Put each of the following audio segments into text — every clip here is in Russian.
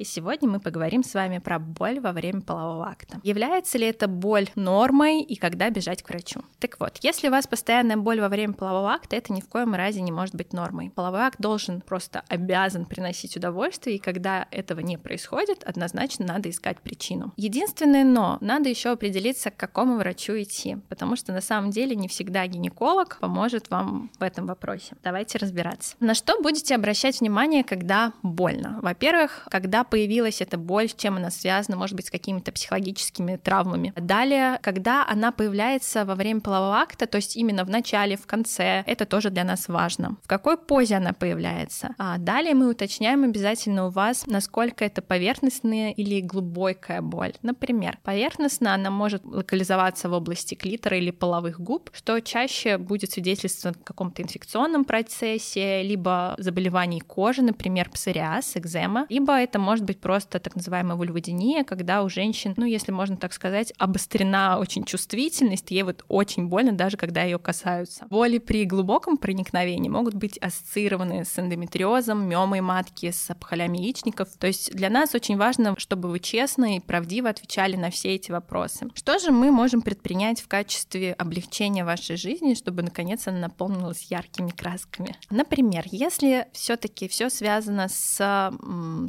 И сегодня мы поговорим с вами про боль во время полового акта. Является ли эта боль нормой и когда бежать к врачу? Так вот, если у вас постоянная боль во время полового акта, это ни в коем разе не может быть нормой. Половой акт должен, просто обязан приносить удовольствие, и когда этого не происходит, однозначно надо искать причину. Единственное но, надо еще определиться, к какому врачу идти, потому что на самом деле не всегда гинеколог поможет вам в этом вопросе. Давайте разбираться. На что будете обращать внимание, когда больно? Во-первых, когда появилась эта боль, с чем она связана, может быть, с какими-то психологическими травмами. Далее, когда она появляется во время полового акта, то есть именно в начале, в конце, это тоже для нас важно. В какой позе она появляется? А далее мы уточняем обязательно у вас, насколько это поверхностная или глубокая боль. Например, поверхностно она может локализоваться в области клитора или половых губ, что чаще будет свидетельствовать о каком-то инфекционном процессе, либо заболевании кожи, например, псориаз, экзема, либо это может быть просто так называемая вульводиния, когда у женщин, если можно так сказать, обострена очень чувствительность, ей очень больно, даже когда ее касаются. Боли при глубоком проникновении могут быть ассоциированы с эндометриозом, миомой матки, с опухолями яичников. То есть для нас очень важно, чтобы вы честно и правдиво отвечали на все эти вопросы. Что же мы можем предпринять в качестве облегчения вашей жизни, чтобы наконец она наполнилась яркими красками? Например, если все-таки все связано с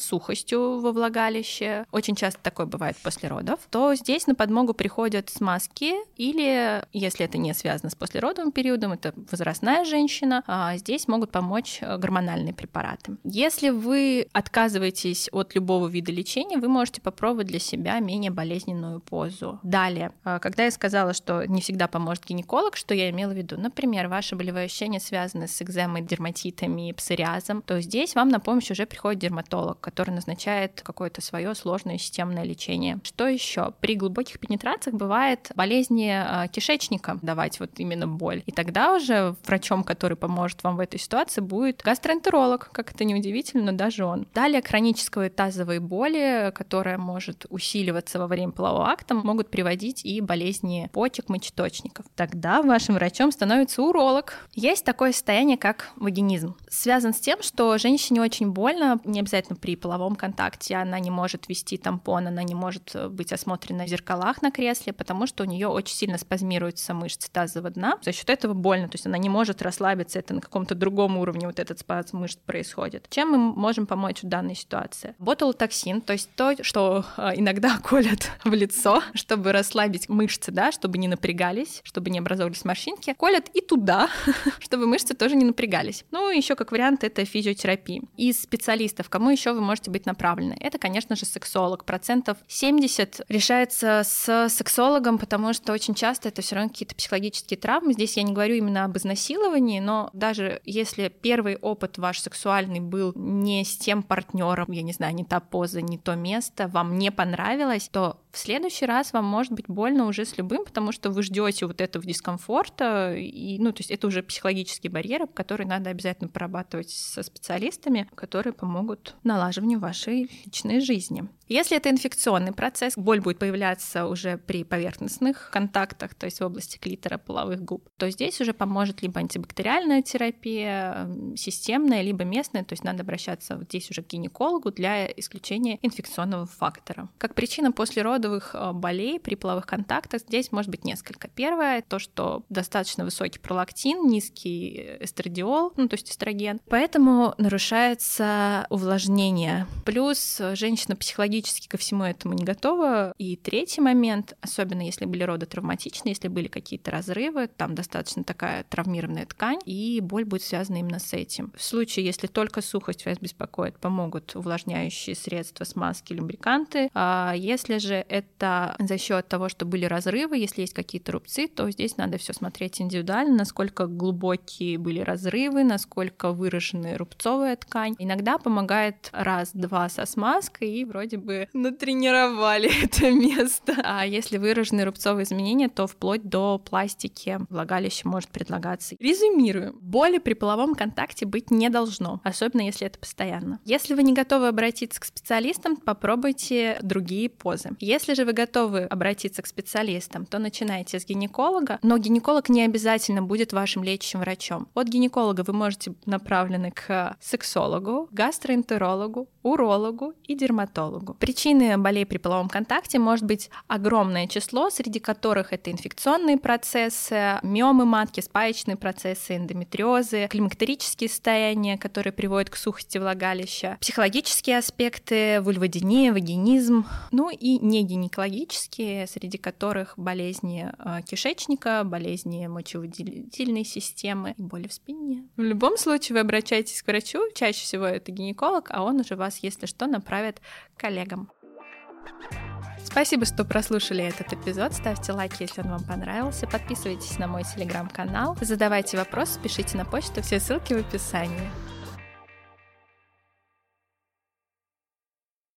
сухостью во влагалище, очень часто такое бывает после родов, то здесь на подмогу приходят смазки, или, если это не связано с послеродовым периодом, это возрастная женщина, здесь могут помочь гормональные препараты. Если вы отказываетесь от любого вида лечения, вы можете попробовать для себя менее болезненную позу. Далее, когда я сказала, что не всегда поможет гинеколог, что я имела в виду? Например, ваши болевые ощущения связаны с экземой, дерматитами, псориазом, то здесь вам на помощь уже приходит дерматолог, который назначает какое-то свое сложное системное лечение. Что еще? При глубоких пенетрациях бывает болезни кишечника, давать именно боль. И тогда уже врачом, который поможет вам в этой ситуации, будет гастроэнтеролог, как это неудивительно, но даже он. Далее хронические тазовые боли, которая может усиливаться во время полового акта, могут приводить и болезни почек, мочеточников. Тогда вашим врачом становится уролог. Есть такое состояние, как вагинизм. Связан с тем, что женщине очень больно, не обязательно при половом контакте, она не может вести тампон, она не может быть осмотрена в зеркалах на кресле, потому что у нее очень сильно спазмируются мышцы тазового дна. За счет этого больно, то есть она не может расслабиться, это на каком-то другом уровне этот спазм мышц происходит. Чем мы можем помочь в данной ситуации? Ботулотоксин, то есть то, что иногда колят в лицо, чтобы расслабить мышцы, да, чтобы не напрягались, чтобы не образовывались морщинки, колят и туда, чтобы мышцы тоже не напрягались. Еще как вариант это физиотерапия. Из специалистов, кому еще вы можете быть направлены? Это, конечно же, сексолог. 70% решается с сексологом, потому что очень часто это все равно какие-то психологические травмы. Здесь я не говорю именно об изнасиловании, но даже если первый опыт ваш сексуальный был не с тем партнером, я не знаю, не та поза, не то место, вам не понравилось, то в следующий раз вам может быть больно уже с любым, потому что вы ждете этого дискомфорта, и, то есть это уже психологические барьеры, которые надо обязательно прорабатывать со специалистами, которые помогут налаживанию вашей личной жизни. Если это инфекционный процесс, боль будет появляться уже при поверхностных контактах, то есть в области клитора, половых губ, то здесь уже поможет либо антибактериальная терапия, системная, либо местная, то есть надо обращаться здесь уже к гинекологу для исключения инфекционного фактора. Как причина послеродовых болей при половых контактах здесь может быть несколько. Первое, то, что достаточно высокий пролактин, низкий эстрадиол, то есть эстроген, поэтому нарушается увлажнение. Плюс женщина психологически ко всему этому не готова. И третий момент, особенно если были роды травматичные, если были какие-то разрывы, там достаточно такая травмированная ткань, и боль будет связана именно с этим. В случае, если только сухость вас беспокоит, помогут увлажняющие средства, смазки, любриканты. А если же это за счет того, что были разрывы, если есть какие-то рубцы, то здесь надо все смотреть индивидуально, насколько глубокие были разрывы, насколько выражены рубцовая ткань. Иногда помогает раз-два со смазкой, и вроде бы натренировали это место. А если выражены рубцовые изменения, то вплоть до пластики влагалище может предлагаться. Резюмируем. Боли при половом контакте быть не должно, особенно если это постоянно. Если вы не готовы обратиться к специалистам, попробуйте другие позы. Если же вы готовы обратиться к специалистам, то начинайте с гинеколога, но гинеколог не обязательно будет вашим лечащим врачом. От гинеколога вы можете быть направлены к сексологу, гастроэнтерологу, урологу и дерматологу. Причины болей при половом контакте может быть огромное число, среди которых это инфекционные процессы, миомы матки, спаечные процессы, эндометриозы, климактерические состояния, которые приводят к сухости влагалища, психологические аспекты, вульводения, вагинизм, ну и негинекологические, среди которых болезни кишечника, болезни мочевыделительной системы и боли в спине. В любом случае вы обращаетесь к врачу, чаще всего это гинеколог, а он уже вас, если что, направит к коллегам. Спасибо, что прослушали этот эпизод. Ставьте лайки, если он вам понравился. Подписывайтесь на мой телеграм-канал. Задавайте вопросы, пишите на почту. Все ссылки в описании.